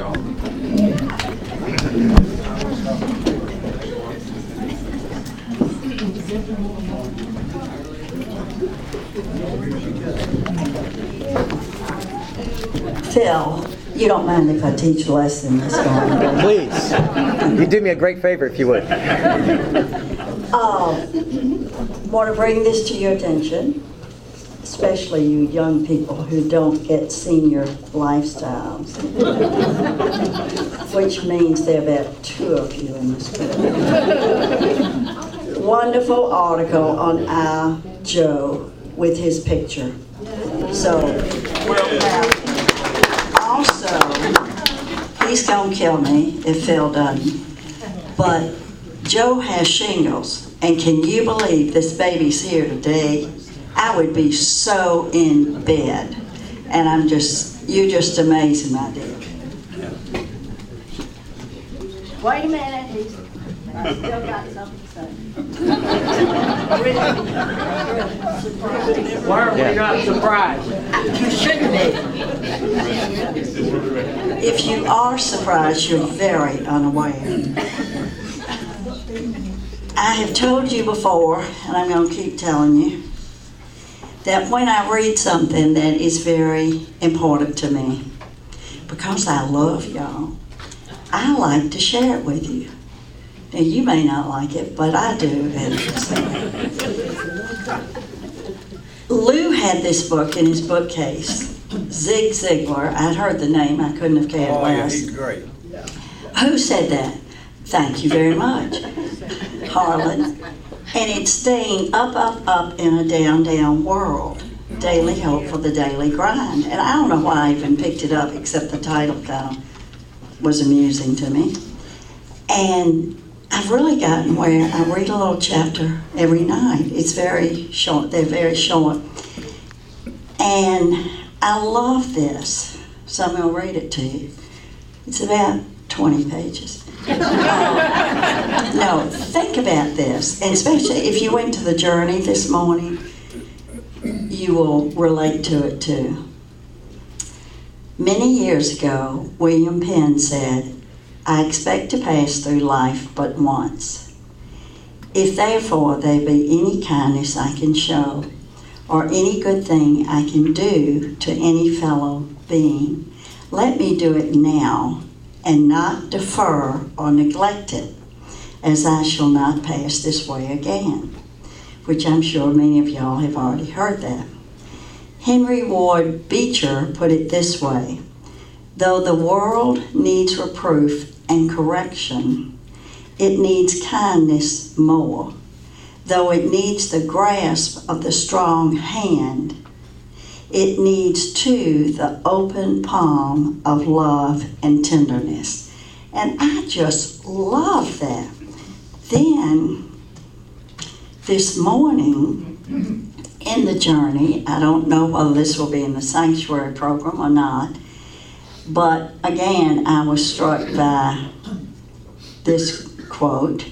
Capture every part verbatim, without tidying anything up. y'all. Phil, you don't mind if I teach less than this morning? Please. You'd do me a great favor if you would. Uh, want to bring this to your attention, especially you young people who don't get senior lifestyles, which means there are about two of you in this room. Wonderful article on our Joe with his picture. So, now, also, he's gonna kill me if Phil doesn't, but Joe has shingles, and can you believe this baby's here today? I would be so in bed, and I'm just, you're just amazing, my dear. Wait a minute, he's, I still got something to say. Really, really surprised. Why are we not surprised? You shouldn't be. If you are surprised, you're very unaware. I have told you before, and I'm going to keep telling you, that when I read something that is very important to me, because I love y'all, I like to share it with you. Now, you may not like it, but I do. Lou had this book in his bookcase, Zig Ziglar. I'd heard the name. I couldn't have cared oh, less. Oh, yeah, he's great. Who said that? Thank you very much, Harlan. And it's staying up, up, up in a down, down world. Daily hope for the daily grind. And I don't know why I even picked it up, except the title kind of was amusing to me. And I've really gotten where I read a little chapter every night. It's very short. They're very short. And I love this. So I'm going to read it to you. It's about twenty pages. Uh, no, think about this, and especially if you went to the journey this morning, you will relate to it too. Many years ago, William Penn said, "I expect to pass through life but once. If therefore there be any kindness I can show, or any good thing I can do to any fellow being, let me do it now, and not defer or neglect it, as I shall not pass this way again," which I'm sure many of y'all have already heard that. Henry Ward Beecher put it this way: though the world needs reproof and correction, it needs kindness more. Though it needs the grasp of the strong hand, it needs, too, the open palm of love and tenderness. And I just love that. Then, this morning, in the journey, I don't know whether this will be in the sanctuary program or not, but again, I was struck by this quote,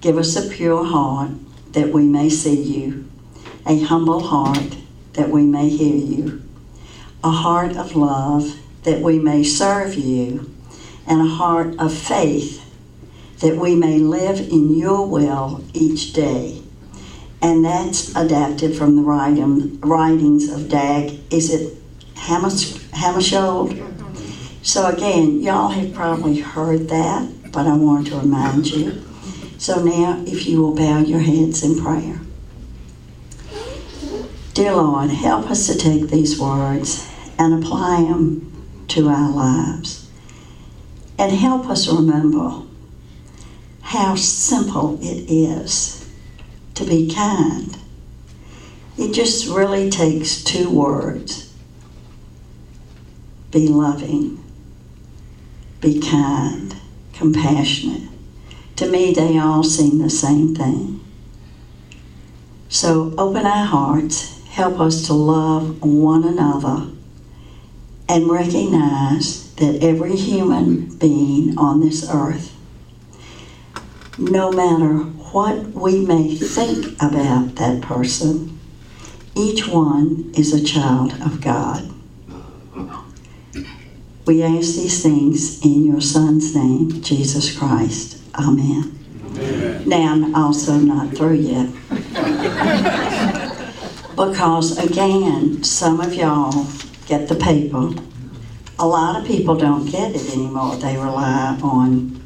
"Give us a pure heart that we may see you, a humble heart that we may hear you, a heart of love that we may serve you, and a heart of faith that we may live in your will each day." And that's adapted from the writing, writings of Dag, is it Hammarskjöld? So again, y'all have probably heard that, but I wanted to remind you. So now, if you will bow your heads in prayer. Dear Lord, help us to take these words and apply them to our lives. And help us remember how simple it is to be kind. It just really takes two words. Be loving, be kind, compassionate. To me, they all seem the same thing. So open our hearts. Help us to love one another and recognize that every human being on this earth, no matter what we may think about that person, each one is a child of God. We ask these things in your Son's name, Jesus Christ. Amen. Amen. Now, also not through yet. Because, again, some of y'all get the paper. A lot of people don't get it anymore. They rely on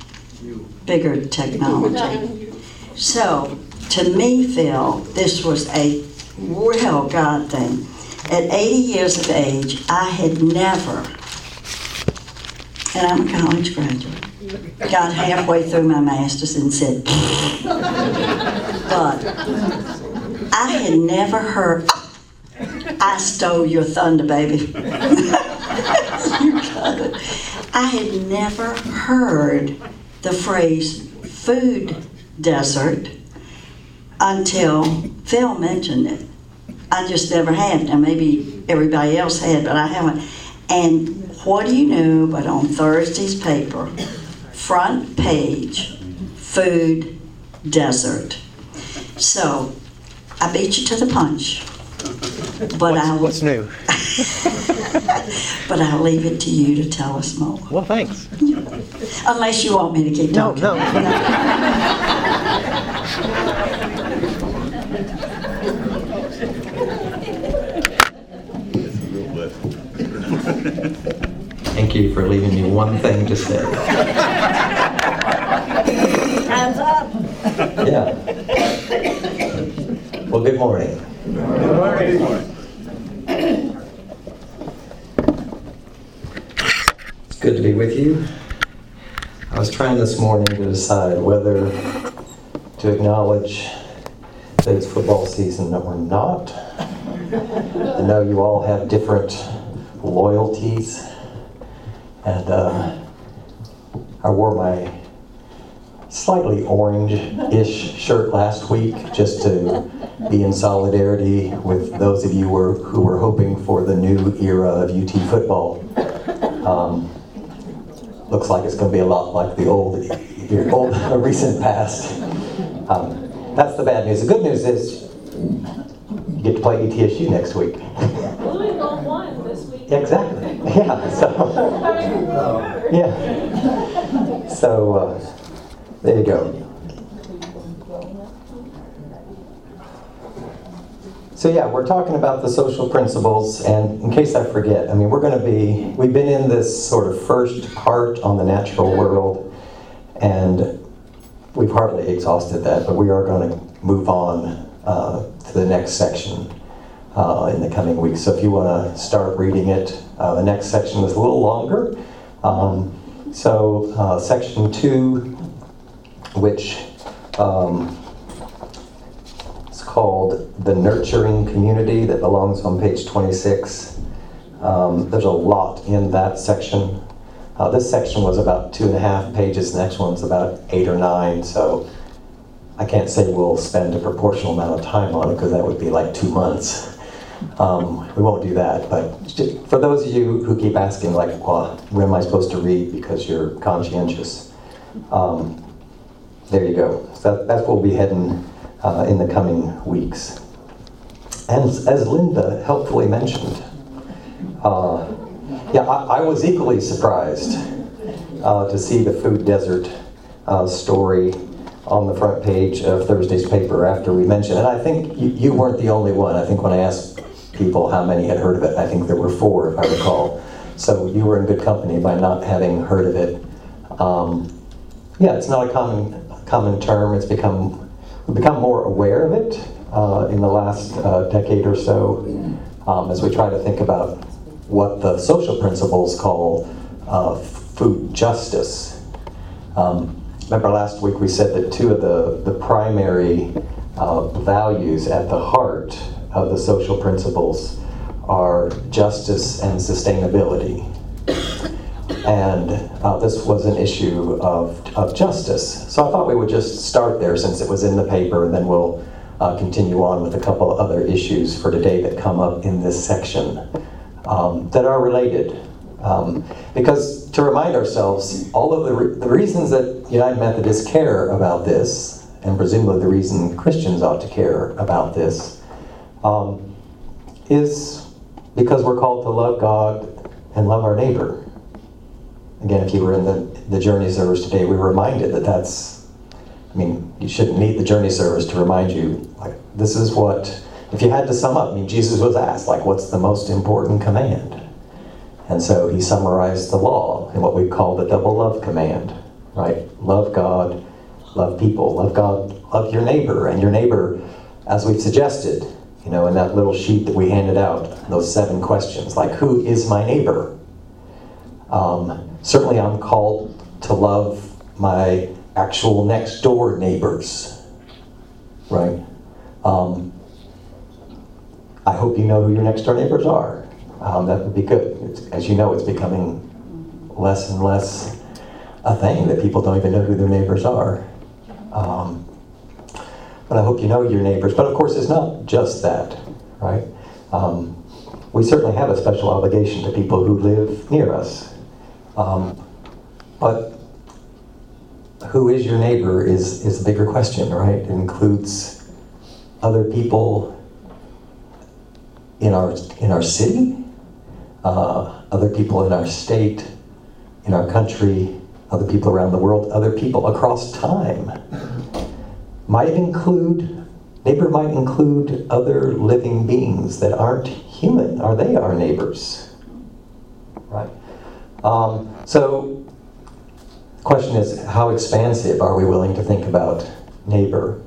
bigger technology. So, to me, Phil, this was a real God thing. At eighty years of age, I had never, and I'm a college graduate, got halfway through my master's and said, but I had never heard, I stole your thunder, baby. You got it. I had never heard the phrase food desert until Phil mentioned it. I just never had. Now, maybe everybody else had, but I haven't. And what do you know, but on Thursday's paper, front page, food desert. So, I beat you to the punch. But what's, I'll, what's new? But I'll leave it to you to tell us more. Well, thanks. Unless you want me to keep talking. No, no. Thank you for leaving me one thing to say. Time's up. Yeah. Well, good morning. Good morning. Good morning. It's good to be with you. I was trying this morning to decide whether to acknowledge that it's football season or not. I know you all have different loyalties, and uh, I wore my slightly orange-ish shirt last week just to be in solidarity with those of you were, who were hoping for the new era of U T football. Um, looks like it's going to be a lot like the old, the old the recent past. Um, that's the bad news. The good news is you get to play E T S U next week. Louisville well, won this week. Exactly. Yeah. So. Yeah. So. Uh, There you go. So yeah, we're talking about the social principles, and in case I forget, I mean, we're going to be, we've been in this sort of first part on the natural world, and we've hardly exhausted that, but we are going to move on uh, to the next section uh, in the coming weeks. So if you want to start reading it, uh, the next section is a little longer. Um, so uh, section two, which um, is called The Nurturing Community, that belongs on page twenty-six. Um, there's a lot in that section. Uh, this section was about two and a half pages, the next one's about eight or nine, so I can't say we'll spend a proportional amount of time on it because that would be like two months. Um, we won't do that, but just for those of you who keep asking, like, well, where am I supposed to read because you're conscientious? Um, There you go. So that, that's where we'll be heading uh, in the coming weeks. And as Linda helpfully mentioned, uh, yeah, I, I was equally surprised uh, to see the food desert uh, story on the front page of Thursday's paper after we mentioned. And I think you, you weren't the only one. I think when I asked people how many had heard of it, I think there were four, if I recall. So you were in good company by not having heard of it. Um, yeah, it's not a common... common term. It's become we've become more aware of it uh, in the last uh, decade or so um, as we try to think about what the social principles call uh, food justice. Um, remember last week we said that two of the, the primary uh, values at the heart of the social principles are justice and sustainability. And uh, this was an issue of, of justice. So I thought we would just start there since it was in the paper, and then we'll uh, continue on with a couple of other issues for today that come up in this section um, that are related. Um, because to remind ourselves, all of the, re- the reasons that United Methodists care about this, and presumably the reason Christians ought to care about this, um, is because we're called to love God and love our neighbor. again, if you were in the, the Journey Service today, we were reminded that that's, I mean, you shouldn't need the Journey Service to remind you, like, this is what, if you had to sum up, I mean, Jesus was asked, like, what's the most important command? And so he summarized the law in what we call the double love command, right? Love God, love people, love God, love your neighbor, and your neighbor, as we've suggested, you know, in that little sheet that we handed out, those seven questions, like, who is my neighbor? Um, certainly I'm called to love my actual next door neighbors, right? Um, I hope you know who your next door neighbors are. Um, that would be good. It's, as you know, it's becoming less and less a thing that people don't even know who their neighbors are. Um, but I hope you know your neighbors. But of course, it's not just that, right? Um, we certainly have a special obligation to people who live near us. Um, but who is your neighbor is, is a bigger question, right? It includes other people in our, in our city, Uh, other people in our state, in our country, other people around the world, other people across time. Might include, neighbor might include other living beings that aren't human. Are they our neighbors? Right. Um, so the question is, how expansive are we willing to think about neighbor?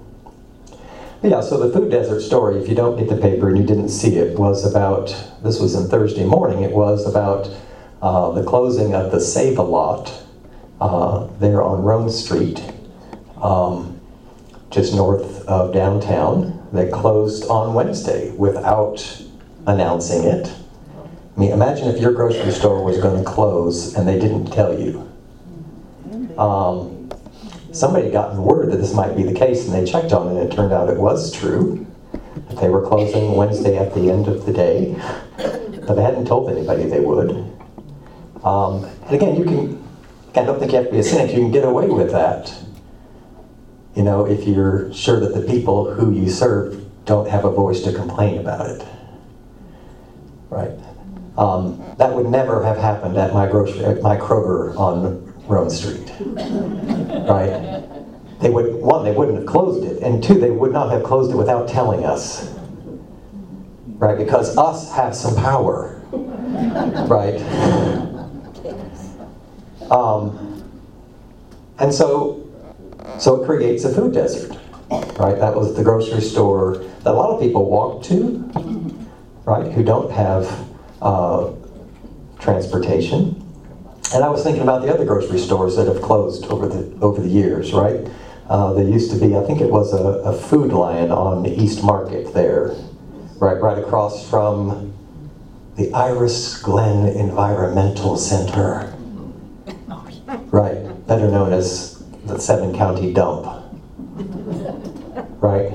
Yeah, so the food desert story, if you don't get the paper and you didn't see it, was about, this was on Thursday morning, it was about uh, the closing of the Save-A-Lot uh, there on Roan Street, um, just north of downtown, that closed on Wednesday without announcing it. I mean, imagine if your grocery store was going to close and they didn't tell you. Um, Somebody had gotten word that this might be the case, and they checked on it, and it turned out it was true. They were closing Wednesday at the end of the day, but they hadn't told anybody they would. Um, and again, you can, I don't think you have to be a cynic, you can get away with that. You know, if you're sure that the people who you serve don't have a voice to complain about it. Right? Um, that would never have happened at my, grocery, at my Kroger on Roan Street, right? They would, one, they wouldn't have closed it, and two, they would not have closed it without telling us, right? Because us have some power, right? Um, and so, so it creates a food desert, right? That was the grocery store that a lot of people walk to, right? Who don't have uh, transportation. And I was thinking about the other grocery stores that have closed over the over the years, right? Uh, there used to be, I think it was a, a Food Lion on the East Market there, right, right across from the Iris Glen Environmental Center, right, better known as the Seven County Dump, right?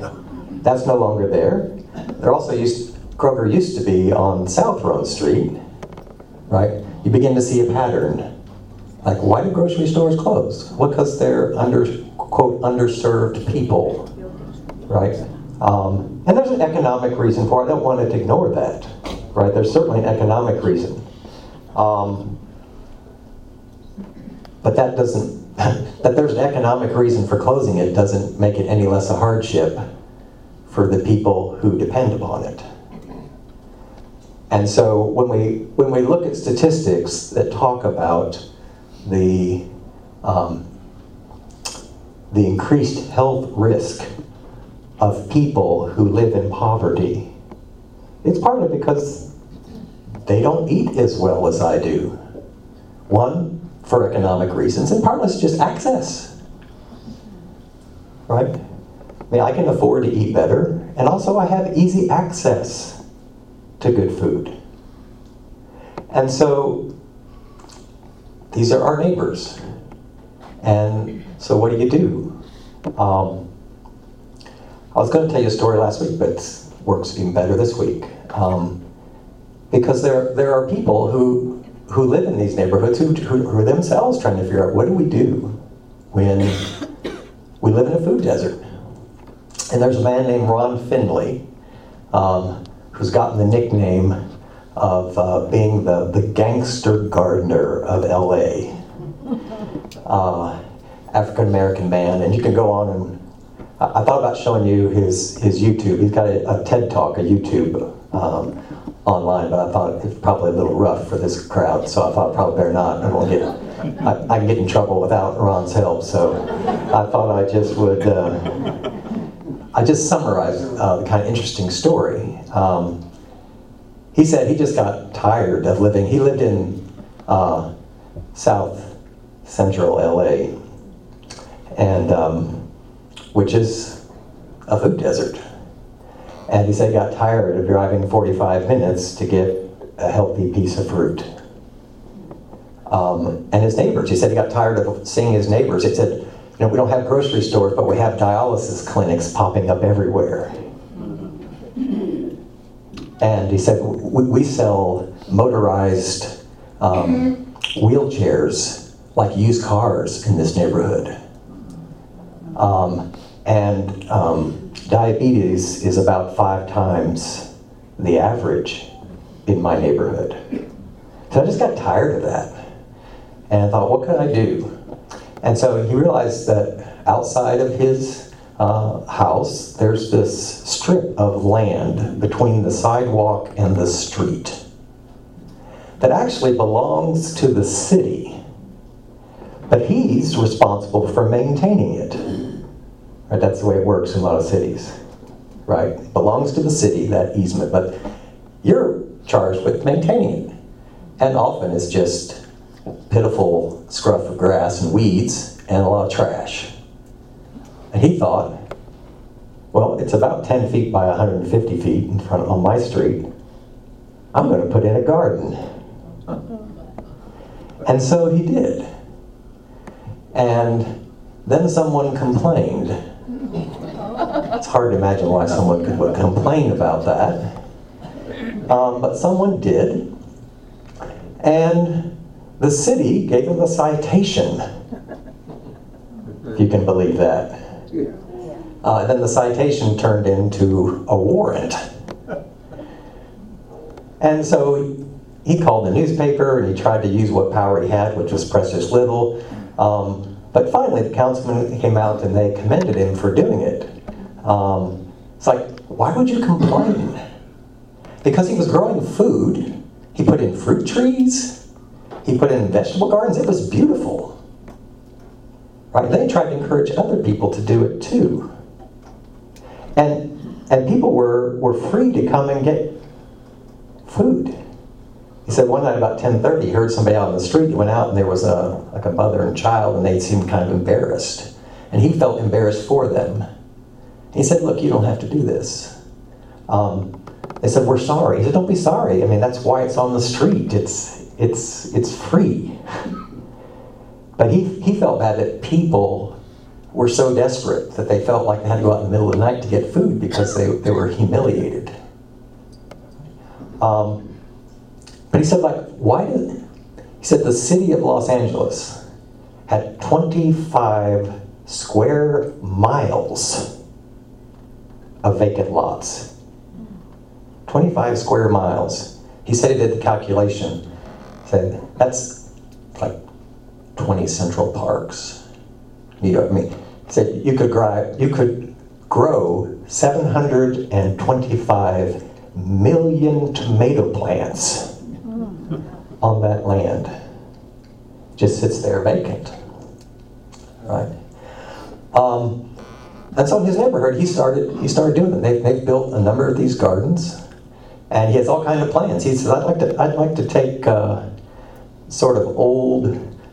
That's no longer there. There also used Kroger used to be on South Roan Street, right? You begin to see a pattern. Like, why do grocery stores close? Well, because they're under, quote, underserved people, right? Um, and there's an economic reason for it. I don't want to ignore that, right? There's certainly an economic reason. Um, but that doesn't, that there's an economic reason for closing it doesn't make it any less a hardship for the people who depend upon it. And so when we when we look at statistics that talk about the um, the increased health risk of people who live in poverty, it's partly because they don't eat as well as I do. One, for economic reasons, and partly it's just access. Right? I mean, I can afford to eat better, and also I have easy access to good food. And so these are our neighbors. And so what do you do? Um, I was going to tell you a story last week, but it works even better this week. Um, because there, there are people who, who live in these neighborhoods who, who are themselves trying to figure out, what do we do when we live in a food desert? And there's a man named Ron Finley, um, who's gotten the nickname of uh, being the, the gangster gardener of L A, um, African-American man, and you can go on and I thought about showing you his, his YouTube. He's got a, a TED Talk, a YouTube um, online, but I thought it's probably a little rough for this crowd, so I thought probably better not. I won't get, I, I can get in trouble without Ron's help, so I thought I just would, uh, I just summarized uh, the kind of interesting story. Um, he said he just got tired of living. He lived in uh, South Central L A, and um, which is a food desert. And he said he got tired of driving forty-five minutes to get a healthy piece of fruit. Um, and his neighbors, he said he got tired of seeing his neighbors. He said, you know, we don't have grocery stores, but we have dialysis clinics popping up everywhere. And he said, we, we sell motorized um, wheelchairs like used cars in this neighborhood. Um, and um, diabetes is about five times the average in my neighborhood. So I just got tired of that. And I thought, what could I do? And so he realized that outside of his uh, house, there's this strip of land between the sidewalk and the street that actually belongs to the city, but he's responsible for maintaining it. Right, that's the way it works in a lot of cities, right? It belongs to the city, that easement, but you're charged with maintaining it. And often it's just pitiful scruff of grass and weeds and a lot of trash. And he thought, well, it's about ten feet by one hundred fifty feet in front of, on my street. I'm going to put in a garden. And so he did. And then someone complained. It's hard to imagine why someone could would complain about that. Um, but someone did. And the city gave him a citation, if you can believe that. Uh, and then the citation turned into a warrant. And so he called the newspaper and he tried to use what power he had, which was precious little. Um, But finally, the councilman came out and they commended him for doing it. Um, it's like, why would you complain? Because he was growing food. He put in fruit trees. He put in vegetable gardens. It was beautiful. Right? They tried to encourage other people to do it too. And and people were, were free to come and get food. He said one night about ten thirty, he heard somebody out on the street. He went out and there was a like a mother and child and they seemed kind of embarrassed. And he felt embarrassed for them. He said, look, you don't have to do this. Um, they said, we're sorry. He said, don't be sorry. I mean, that's why it's on the street. It's it's it's free. But he, he felt bad that people were so desperate that they felt like they had to go out in the middle of the night to get food because they, they were humiliated. Um, But he said, like, why did, he said the city of Los Angeles had twenty-five square miles of vacant lots. twenty-five square miles. He said he did the calculation. He said, that's like twenty Central Parks. You know what I mean? He said, you could grow, you could grow seven hundred twenty-five million tomato plants on that land. Just sits there vacant, right? Um, and so in his neighborhood, he started he started doing it. They've, they've built a number of these gardens, and he has all kinds of plans. He says, I'd like to I'd like to take uh, sort of old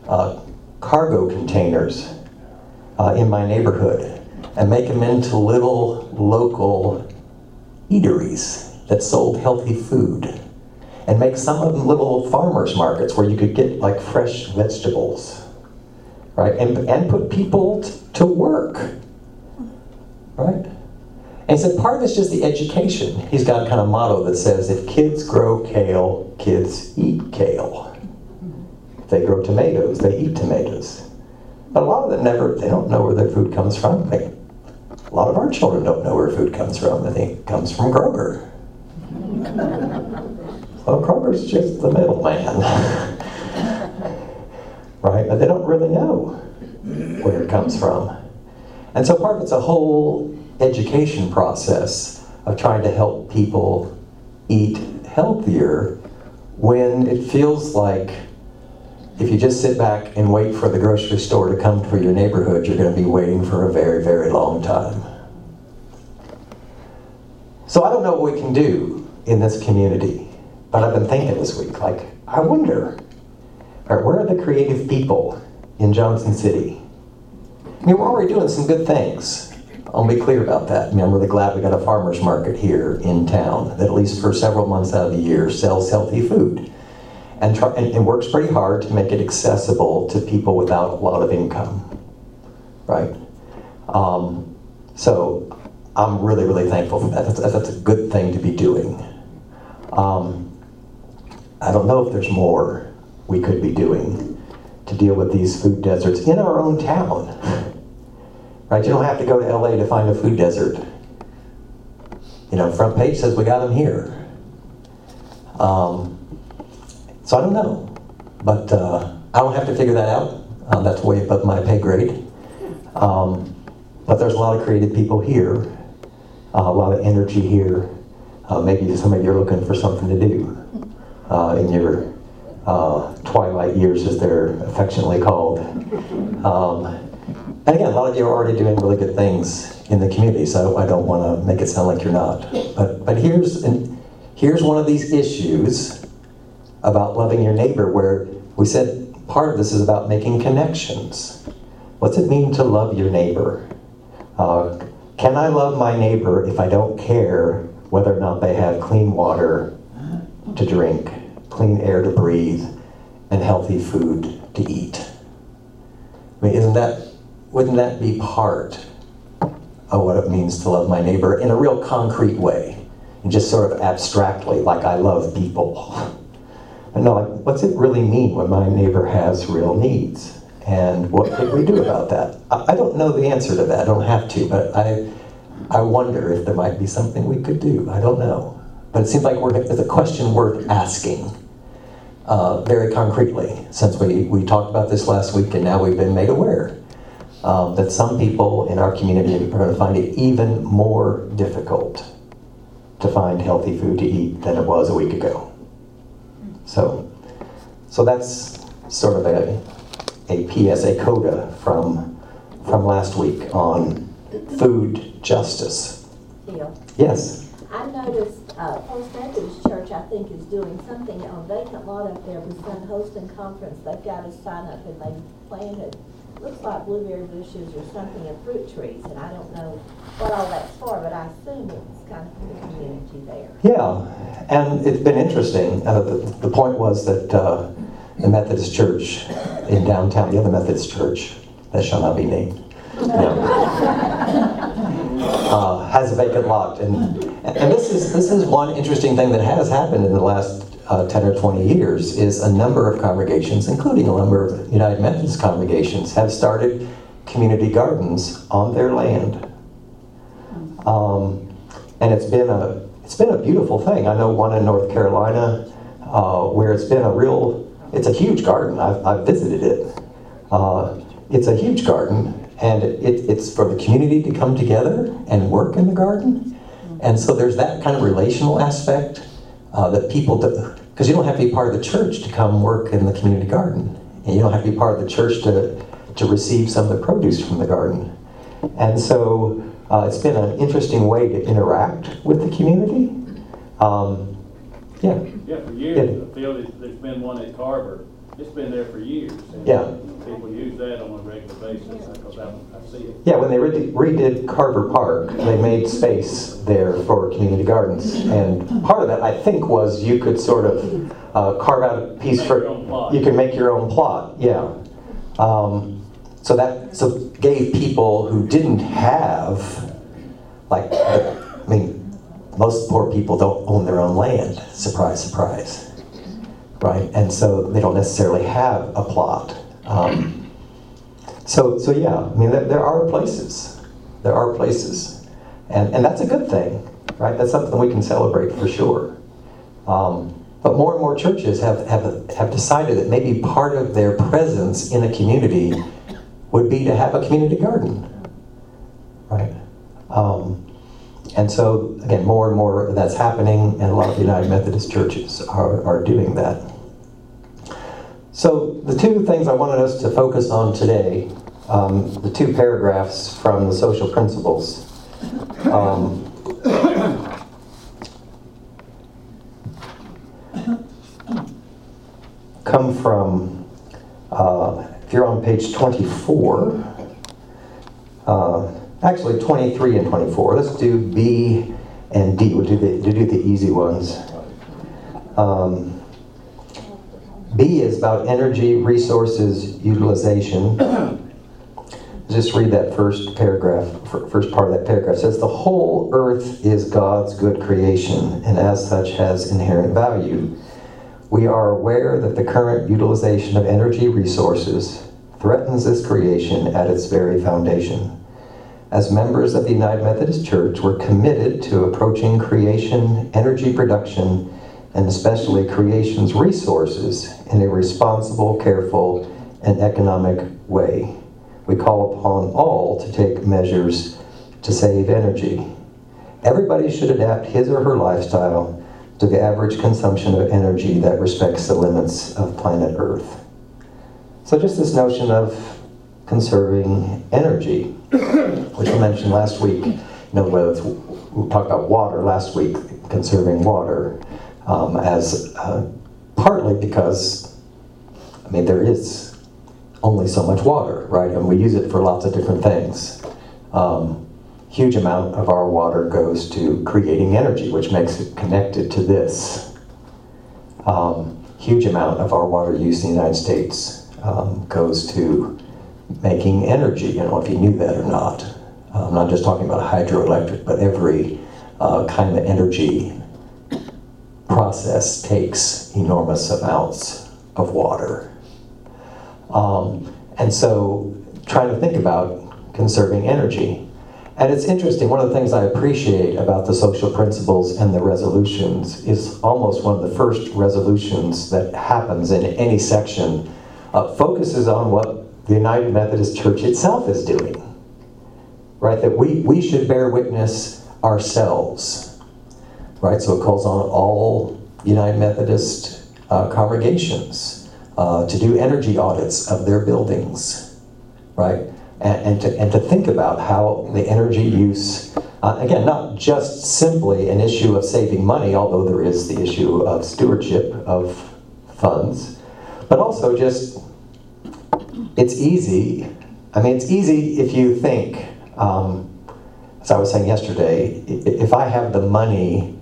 uh, cargo containers uh, in my neighborhood and make them into little local eateries that sold healthy food, and make some of them little farmers markets where you could get like fresh vegetables, right? And and put people t- to work, right? And he said part of it's just the education. He's got kind of motto that says, if kids grow kale, kids eat kale. If they grow tomatoes, they eat tomatoes. But a lot of them never, they don't know where their food comes from. They, a lot of our children don't know where food comes from. They think it comes from Kroger. Well, Kroger's just the middleman. right? But they don't really know where it comes from. And so part of it's a whole education process of trying to help people eat healthier when it feels like if you just sit back and wait for the grocery store to come for your neighborhood, you're going to be waiting for a very, very long time. So I don't know what we can do in this community, but I've been thinking this week, like, I wonder, all right, where are the creative people in Johnson City? I mean, we're already doing some good things. I'll be clear about that. I mean, I'm really glad we got a farmer's market here in town that at least for several months out of the year sells healthy food. And, try, and, and works pretty hard to make it accessible to people without a lot of income, right? Um, so I'm really, really thankful for that. That's, that's a good thing to be doing. Um, I don't know if there's more we could be doing to deal with these food deserts in our own town, right? You don't have to go to L A to find a food desert. You know, front page says we got them here. Um, So I don't know, but uh, I don't have to figure that out. Uh, that's way above my pay grade. Um, but there's a lot of creative people here, uh, a lot of energy here. Uh, maybe some of you are looking for something to do uh, in your uh, twilight years, as they're affectionately called. Um, and again, a lot of you are already doing really good things in the community, so I don't want to make it sound like you're not. But, but here's, an, here's one of these issues about loving your neighbor, where we said part of this is about making connections. What's it mean to love your neighbor? Uh, can I love my neighbor if I don't care whether or not they have clean water to drink, clean air to breathe, and healthy food to eat? I mean, isn't that, wouldn't that be part of what it means to love my neighbor in a real concrete way, and just sort of abstractly, like I love people? No, like, what's it really mean when my neighbor has real needs? And what could we do about that? I, I don't know the answer to that. I don't have to, but I I wonder if there might be something we could do. I don't know. But it seems like we're, it's a question worth asking uh, very concretely, since we, we talked about this last week and now we've been made aware um, that some people in our community are going to find it even more difficult to find healthy food to eat than it was a week ago. So, so that's sort of a, a P S A coda from, from last week on food justice. Bill? Yes? I noticed uh, First Methodist Church, I think, is doing something on vacant lot up there with some hosting conference. They've got a sign up and they planted, looks like blueberry bushes or something, and fruit trees. And I don't know what all that's for, but I assume it's kind of the community there. Yeah. And it's been interesting. Uh, the, the point was that uh, the Methodist Church in downtown, the other Methodist Church, that shall not be named, you know, uh, has a vacant lot. And, and this is this is one interesting thing that has happened in the last uh, ten or twenty years, is a number of congregations, including a number of United Methodist congregations, have started community gardens on their land. Um, and it's been a It's been a beautiful thing. I know one in North Carolina uh, where it's been a real, it's a huge garden. I've, I've visited it. Uh, it's a huge garden, and it, it's for the community to come together and work in the garden. And so there's that kind of relational aspect uh, that people, because you don't have to be part of the church to come work in the community garden. And you don't have to be part of the church to, to receive some of the produce from the garden. And so Uh, it's been an interesting way to interact with the community. Um, yeah. Yeah, for years. Yeah. I feel there's been one at Carver. It's been there for years. And yeah. People use that on a regular basis because I, I see it. Yeah, when they redid, redid Carver Park, they made space there for community gardens. And part of that, I think, was you could sort of uh, carve out a piece for. You can make your own plot. Yeah. Um, So that so gave people who didn't have, like, I mean, most poor people don't own their own land, surprise, surprise, right? And so they don't necessarily have a plot. Um, so so yeah, I mean, there, there are places, there are places, and and that's a good thing, right? That's something we can celebrate for sure. Um, But more and more churches have, have, have decided that maybe part of their presence in a community would be to have a community garden, right? Um, and so, again, more and more that's happening, and a lot of United Methodist churches are, are doing that. So the two things I wanted us to focus on today, um, the two paragraphs from the Social Principles. Um, come from, uh, if you're on page twenty-four, uh, actually twenty-three and twenty-four, let's do B and D, we'll do the, we'll do the easy ones. Um, B is about energy resources utilization. Just read that first paragraph, first part of that paragraph. It says, the whole earth is God's good creation, and as such has inherent value. We are aware that the current utilization of energy resources threatens this creation at its very foundation. As members of the United Methodist Church, we're committed to approaching creation, energy production, and especially creation's resources in a responsible, careful, and economic way. We call upon all to take measures to save energy. Everybody should adapt his or her lifestyle to the average consumption of energy that respects the limits of planet Earth. So just this notion of conserving energy, which we mentioned last week, you know, whether it's, we talked about water last week, conserving water, um, as uh, partly because, I mean, there is only so much water, right? And we use it for lots of different things. Um, Huge amount of our water goes to creating energy, which makes it connected to this. Um, huge amount of our water use in the United States um, goes to making energy. I don't know if you knew that or not. I'm not just talking about hydroelectric, but every uh, kind of energy process takes enormous amounts of water. Um, and so trying to think about conserving energy. And it's interesting, one of the things I appreciate about the Social Principles and the resolutions is almost one of the first resolutions that happens in any section uh, focuses on what the United Methodist Church itself is doing, right? That we, we should bear witness ourselves, right? So it calls on all United Methodist uh, congregations uh, to do energy audits of their buildings, right? And to, and to think about how the energy use, uh, again, not just simply an issue of saving money, although there is the issue of stewardship of funds, but also just, it's easy. I mean, it's easy if you think, um, as I was saying yesterday, if I have the money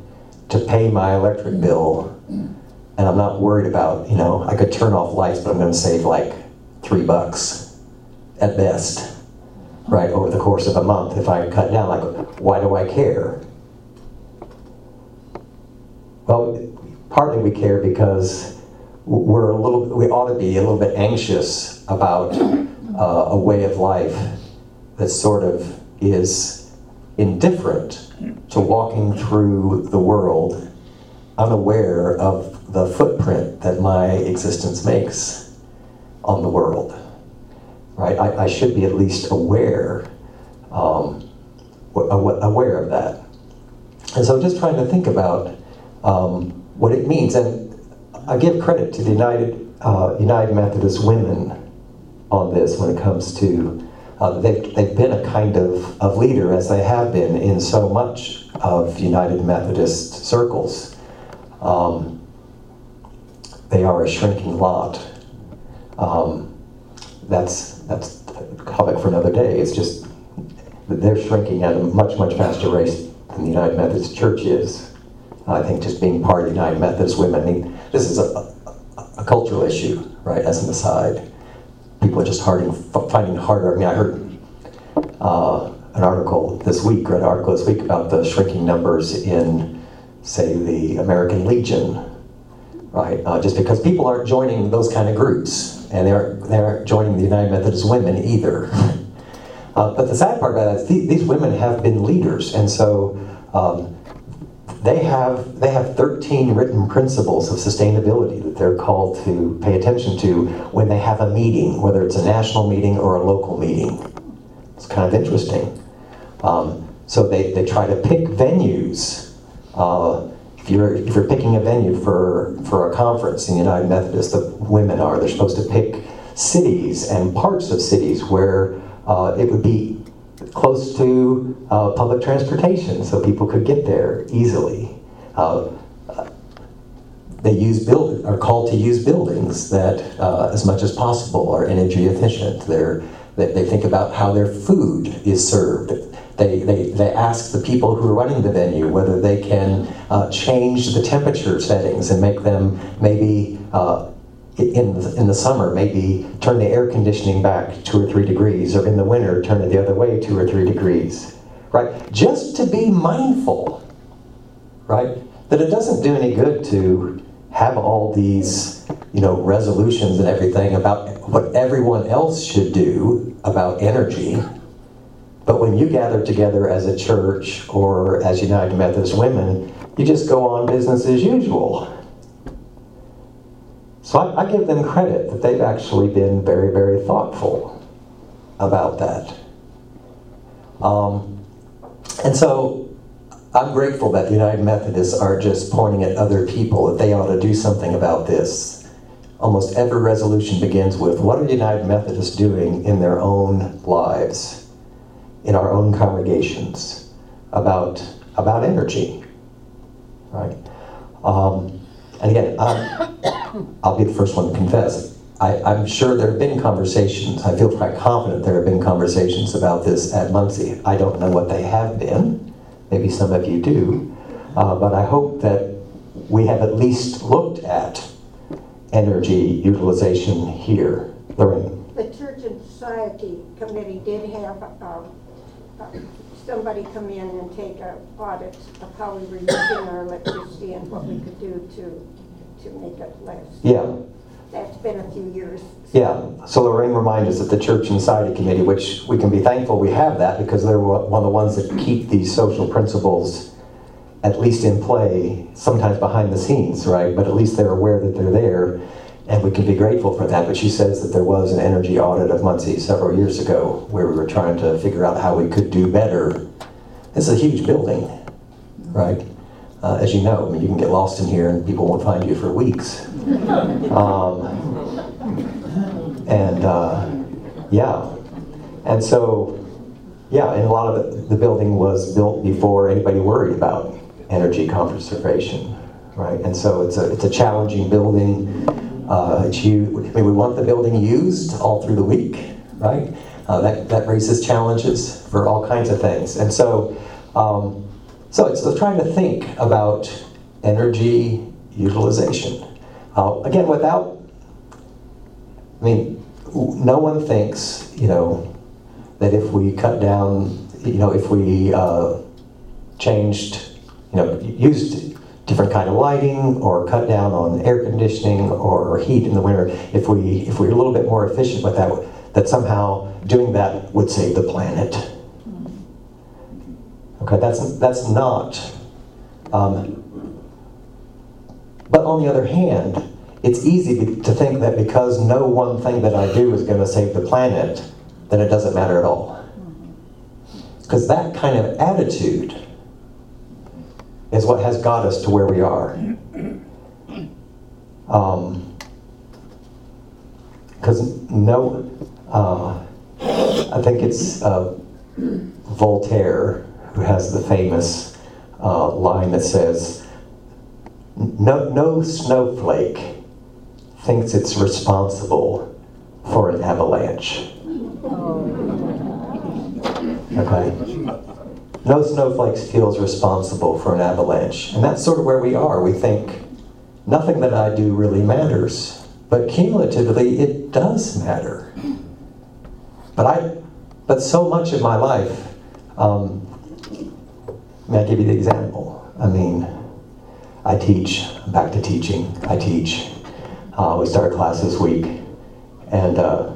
to pay my electric bill, and I'm not worried about, you know, I could turn off lights, but I'm going to save like three bucks. At best, right, over the course of a month, if I cut down, like, why do I care? Well, partly we care because we're a little, we ought to be a little bit anxious about uh, a way of life that sort of is indifferent to walking through the world unaware of the footprint that my existence makes on the world. Right, I, I should be at least aware, um, aware of that. And so just trying to think about um, what it means. And I give credit to the United, uh, United Methodist women on this when it comes to, uh, they've, they've been a kind of, of leader, as they have been in so much of United Methodist circles. Um, they are a shrinking lot. Um, That's that's a topic for another day. It's just they're shrinking at a much, much faster rate than the United Methodist Church is. I think just being part of the United Methodist women, I mean, this is a, a, a cultural issue, right, as an aside. People are just hard, finding harder. I mean, I heard uh, an article this week, read an article this week about the shrinking numbers in, say, the American Legion. Right, uh, just because people aren't joining those kind of groups, and they aren't, they aren't joining the United Methodist women either. uh, but the sad part about that is th- these women have been leaders, and so um, they have they have thirteen written principles of sustainability that they're called to pay attention to when they have a meeting, whether it's a national meeting or a local meeting. It's kind of interesting. Um, so they, they try to pick venues. Uh, if you're if you're picking a venue for for a conference in United Methodist, the women are they're supposed to pick cities and parts of cities where uh, it would be close to uh, public transportation, so people could get there easily. Uh, they use build are called to use buildings that, uh, as much as possible, are energy efficient. They're, they they think about how their food is served. They they they ask the people who are running the venue whether they can uh, change the temperature settings and make them maybe. Uh, In the, in the summer, maybe turn the air conditioning back two or three degrees, or in the winter, turn it the other way two or three degrees, right? Just to be mindful, right? That it doesn't do any good to have all these, you know, resolutions and everything about what everyone else should do about energy, but when you gather together as a church or as United Methodist Women, you just go on business as usual. So I, I give them credit that they've actually been very, very thoughtful about that. Um, and so I'm grateful that the United Methodists are just pointing at other people that they ought to do something about this. Almost every resolution begins with, what are United Methodists doing in their own lives, in our own congregations, about, about energy, right? Um, And again, I'm, I'll be the first one to confess, I, I'm sure there have been conversations, I feel quite confident there have been conversations about this at Muncie. I don't know what they have been, maybe some of you do, uh, but I hope that we have at least looked at energy utilization here. Lorraine. The Church and Society Committee did have um, somebody come in and take an audit of how we were using our electricity and what we could do to to make it less. Yeah. That's been a few years. So. Yeah. So Lorraine reminded us that the Church and Society Committee, which we can be thankful we have that because they're one of the ones that keep these social principles at least in play, sometimes behind the scenes, right? But at least they're aware that they're there, and we can be grateful for that. But she says that there was an energy audit of Muncie several years ago where we were trying to figure out how we could do better. It's a huge building, right? Uh, as you know, I mean, you can get lost in here and people won't find you for weeks. Um, and uh, yeah, and so, yeah, and a lot of it, the building was built before anybody worried about energy conservation, right? And so it's a, it's a challenging building. Uh, it's you, I mean, we want the building used all through the week, right? Uh, that, that raises challenges for all kinds of things. And so, um, so it's trying to think about energy utilization. Uh, again, without, I mean, no one thinks, you know, that if we cut down, you know, if we uh, changed, you know, used different kind of lighting, or cut down on air conditioning or heat in the winter, if we if we're a little bit more efficient with that, that somehow doing that would save the planet. Okay, that's that's not. Um, but on the other hand, it's easy to think that because no one thing that I do is going to save the planet, then it doesn't matter at all. Because that kind of attitude is what has got us to where we are. Um, because no, uh, I think it's uh, Voltaire who has the famous uh, line that says, no, no snowflake thinks it's responsible for an avalanche. Okay. No snowflake feels responsible for an avalanche. And that's sort of where we are. We think nothing that I do really matters, but cumulatively it does matter. But I, but so much of my life, um, may I give you the example? I mean, I teach, I'm back to teaching, I teach. Uh, we started class this week, and uh,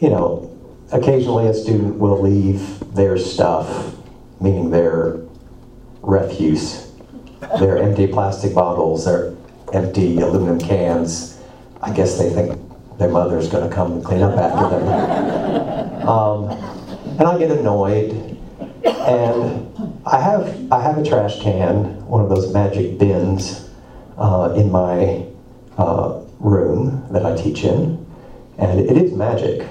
you know, occasionally a student will leave their stuff, meaning their refuse, their empty plastic bottles, their empty aluminum cans. I guess they think their mother's going to come and clean up after them. Um, and I get annoyed. And I have I have a trash can, one of those magic bins, uh, in my uh, room that I teach in, and it is magic.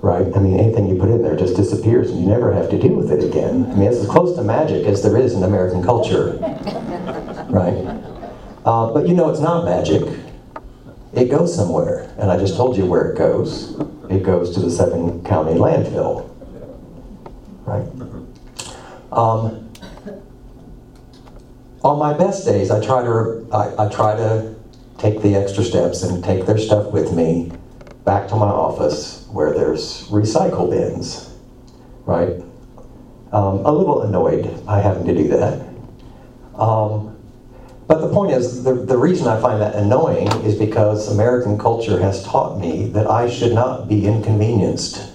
Right? I mean, anything you put in there just disappears and you never have to deal with it again. I mean, it's as close to magic as there is in American culture. Right? Uh, but you know, it's not magic. It goes somewhere. And I just told you where it goes. It goes to the Seven County landfill. Right? Um, on my best days, I try to, I, I try to take the extra steps and take their stuff with me back to my office where there's recycle bins, right? Um, a little annoyed by having to do that. Um, but the point is, the, the reason I find that annoying is because American culture has taught me that I should not be inconvenienced,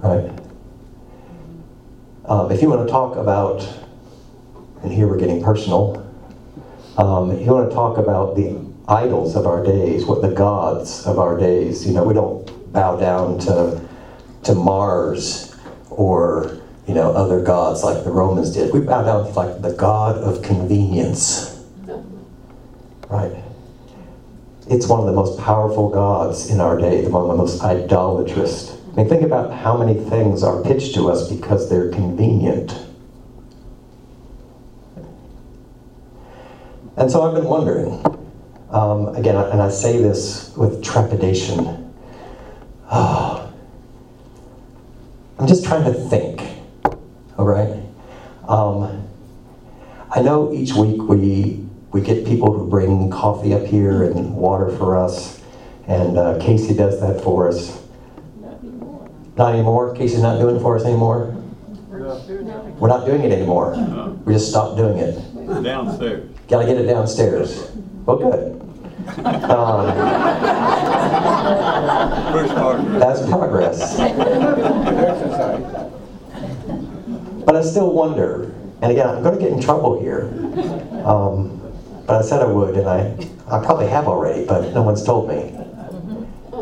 right? Um, if you want to talk about, and here we're getting personal, um, if you want to talk about the idols of our days, what the gods of our days, you know, we don't bow down to to Mars or, you know, other gods like the Romans did. We bow down to like the god of convenience, right? It's one of the most powerful gods in our day, one of the most idolatrous. I mean, think about how many things are pitched to us because they're convenient. And so I've been wondering, Um, again, and I say this with trepidation. Oh, I'm just trying to think, all right? Um, I know each week we we get people who bring coffee up here and water for us, and uh, Casey does that for us. Not anymore. Not anymore? Casey's not doing it for us anymore? No. We're not doing it anymore. No. We just stopped doing it. Downstairs. Gotta get it downstairs. Well, good. Um, First progress. That's progress. But I still wonder, and again, I'm going to get in trouble here. Um, but I said I would, and I, I probably have already, but no one's told me.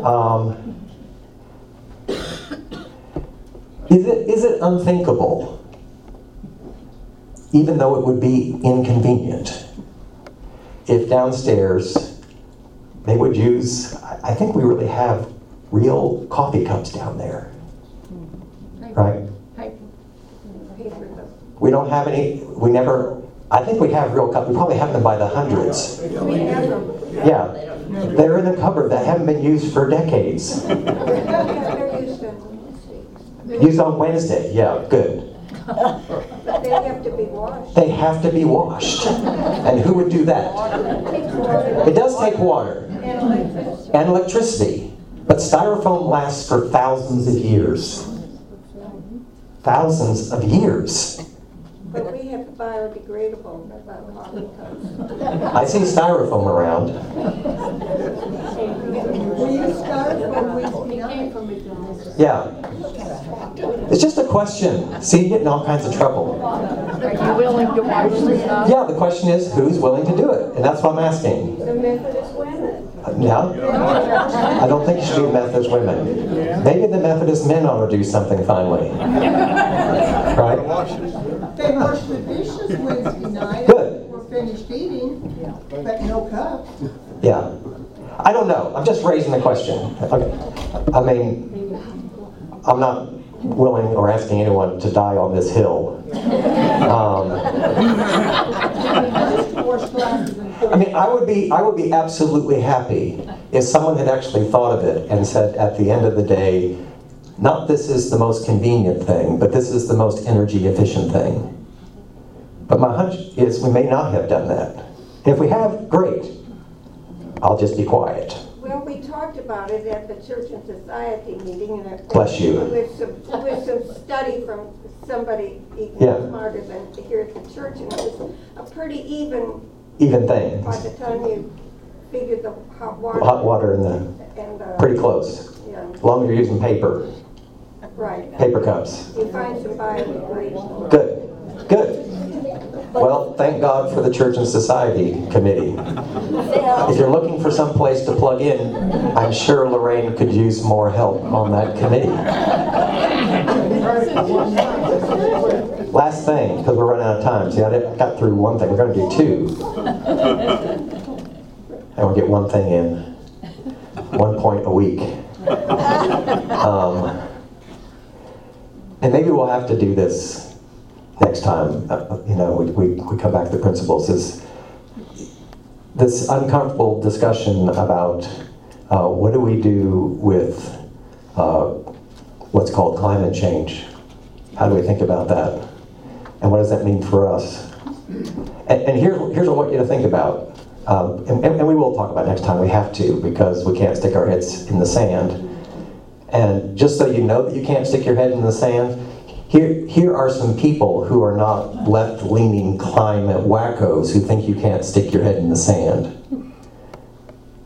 Um, is it is it unthinkable, even though it would be inconvenient, if downstairs they would use, I think we really have real coffee cups down there, paper. Right? Paper. Paper. We don't have any, we never, I think we have real cups, we probably have them by the hundreds. We have them. Yeah, they're in a cupboard that haven't been used for decades. Used on Wednesday, yeah, good. But they have to be washed. They have to be washed. And who would do that? It does take water. And electricity. And electricity. But styrofoam lasts for thousands of years. Thousands of years. But we have biodegradable coffee cups. I see styrofoam around. We use styrofoam. We came from McDonald's. Yeah. It's just a question. See, you get in all kinds of trouble. Are you willing to wash this up? Yeah, the question is, who's willing to do it? And that's what I'm asking. The Methodist women. No? Yeah. I don't think it should be Methodist women. Maybe the Methodist men ought to do something finally. Right? They washed the dishes Wednesday night. Good. We're finished eating, but no cups. Yeah. I don't know. I'm just raising the question. Okay. I mean, I'm not willing or asking anyone to die on this hill. Um, I mean, I would be I would be absolutely happy if someone had actually thought of it and said at the end of the day, not this is the most convenient thing, but this is the most energy efficient thing. But my hunch is we may not have done that. If we have, great. I'll just be quiet. Well, we talked about it at the Church and Society meeting, and I bless you. With some, with some study from somebody even yeah. smarter than here at the church, and it was a pretty even even thing. By the time you figured the hot water, hot water in the and uh, pretty close. Yeah. As long as you're using paper, right? Paper cups. You find some biodegradable. Good. Good. Well, thank God for the Church and Society Committee. If you're looking for some place to plug in, I'm sure Lorraine could use more help on that committee. Last thing, because we're running out of time. See, I got through one thing. We're going to do two. And we'll get one thing in. One point a week. Um, and maybe we'll have to do this next time, uh, you know, we, we, we come back to the principles, is this uncomfortable discussion about uh, what do we do with uh, what's called climate change? How do we think about that? And what does that mean for us? And, and here, here's what I want you to think about. Um, and, and we will talk about it next time. We have to, because we can't stick our heads in the sand. And just so you know that you can't stick your head in the sand, Here, here are some people who are not left-leaning climate wackos who think you can't stick your head in the sand.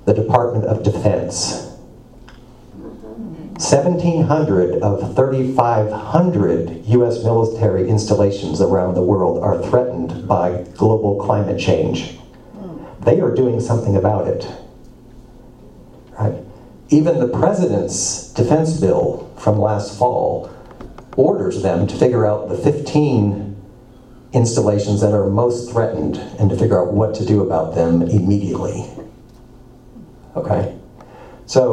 The Department of Defense. seventeen hundred of thirty-five hundred U S military installations around the world are threatened by global climate change. They are doing something about it. Right? Even the President's defense bill from last fall orders them to figure out the fifteen installations that are most threatened and to figure out what to do about them immediately. Okay? So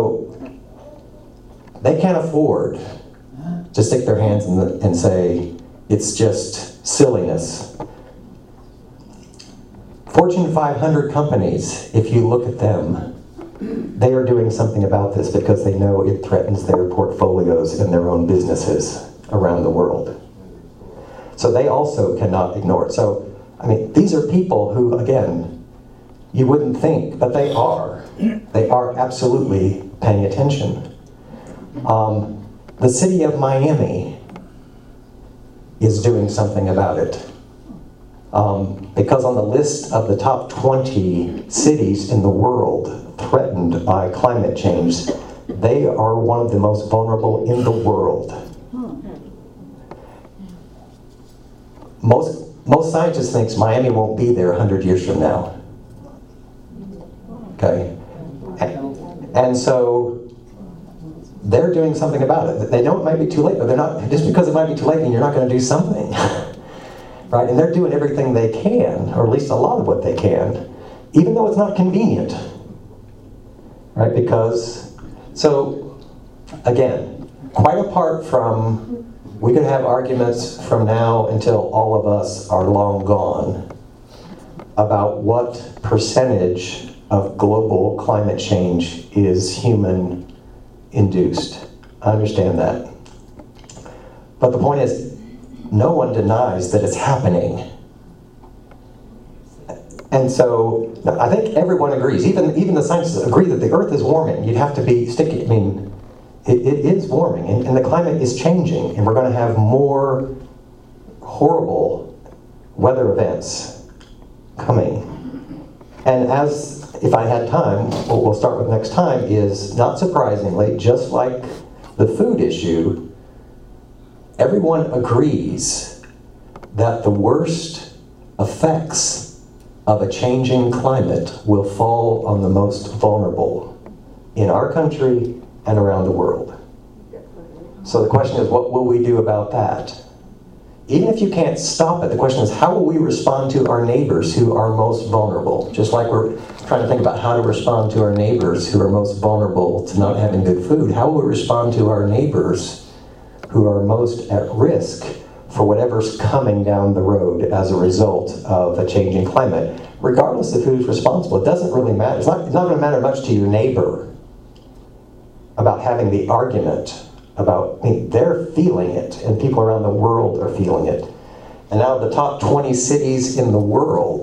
they can't afford to stick their hands in the, and say, it's just silliness. Fortune five hundred companies, if you look at them, they are doing something about this because they know it threatens their portfolios and their own businesses around the world. So they also cannot ignore it. So, I mean, these are people who, again, you wouldn't think, but they are. They are absolutely paying attention. Um, the city of Miami is doing something about it. Um, because on the list of the top twenty cities in the world threatened by climate change, they are one of the most vulnerable in the world. Most most scientists think Miami won't be there one hundred years from now. Okay, and, and so they're doing something about it. They know it might be too late, but they're not. Just because it might be too late, and you're not going to do something, right? And they're doing everything they can, or at least a lot of what they can, even though it's not convenient, right? Because so again, quite apart from. We could have arguments from now until all of us are long gone about what percentage of global climate change is human-induced. I understand that. But the point is, no one denies that it's happening. And so, I think everyone agrees, even, even the scientists agree that the Earth is warming. You'd have to be sticky, I mean, It, it is warming, and, and the climate is changing, and we're going to have more horrible weather events coming. And as, if I had time, what we'll start with next time is, not surprisingly, just like the food issue, everyone agrees that the worst effects of a changing climate will fall on the most vulnerable in our country and around the world. So the question is, what will we do about that? Even if you can't stop it, the question is, how will we respond to our neighbors who are most vulnerable? Just like we're trying to think about how to respond to our neighbors who are most vulnerable to not having good food, how will we respond to our neighbors who are most at risk for whatever's coming down the road as a result of a changing climate? Regardless of who's responsible, it doesn't really matter. It's not, it's not going to matter much to your neighbor about having the argument about, I mean, they're feeling it, and people around the world are feeling it. And out of the top twenty cities in the world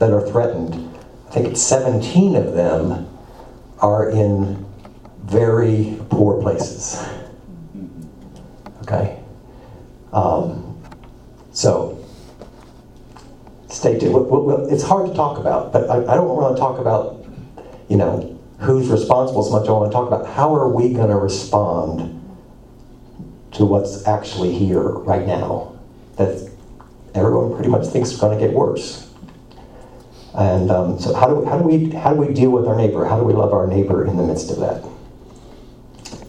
that are threatened, I think it's seventeen of them are in very poor places. Okay? Um, so, stay tuned. We'll, we'll, it's hard to talk about, but I, I don't want to talk about, you know, who's responsible so much. I want to talk about how are we going to respond to what's actually here right now that's everyone pretty much thinks it's going to get worse. And um, so how do we, how do we how do we deal with our neighbor? How do we love our neighbor in the midst of that?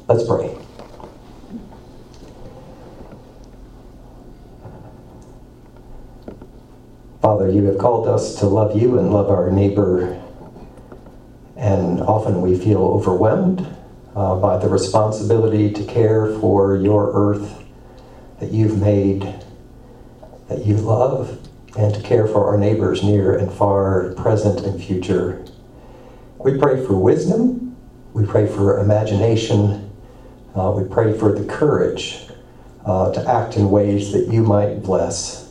Let's pray. Father, you have called us to love you and love our neighbor, and often we feel overwhelmed uh, by the responsibility to care for your earth that you've made, that you love, and to care for our neighbors near and far, present and future. We pray for wisdom, we pray for imagination, uh, we pray for the courage uh, to act in ways that you might bless,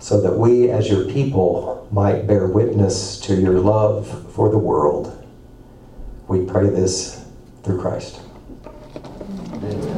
so that we as your people might bear witness to your love for the world. We pray this through Christ. Amen.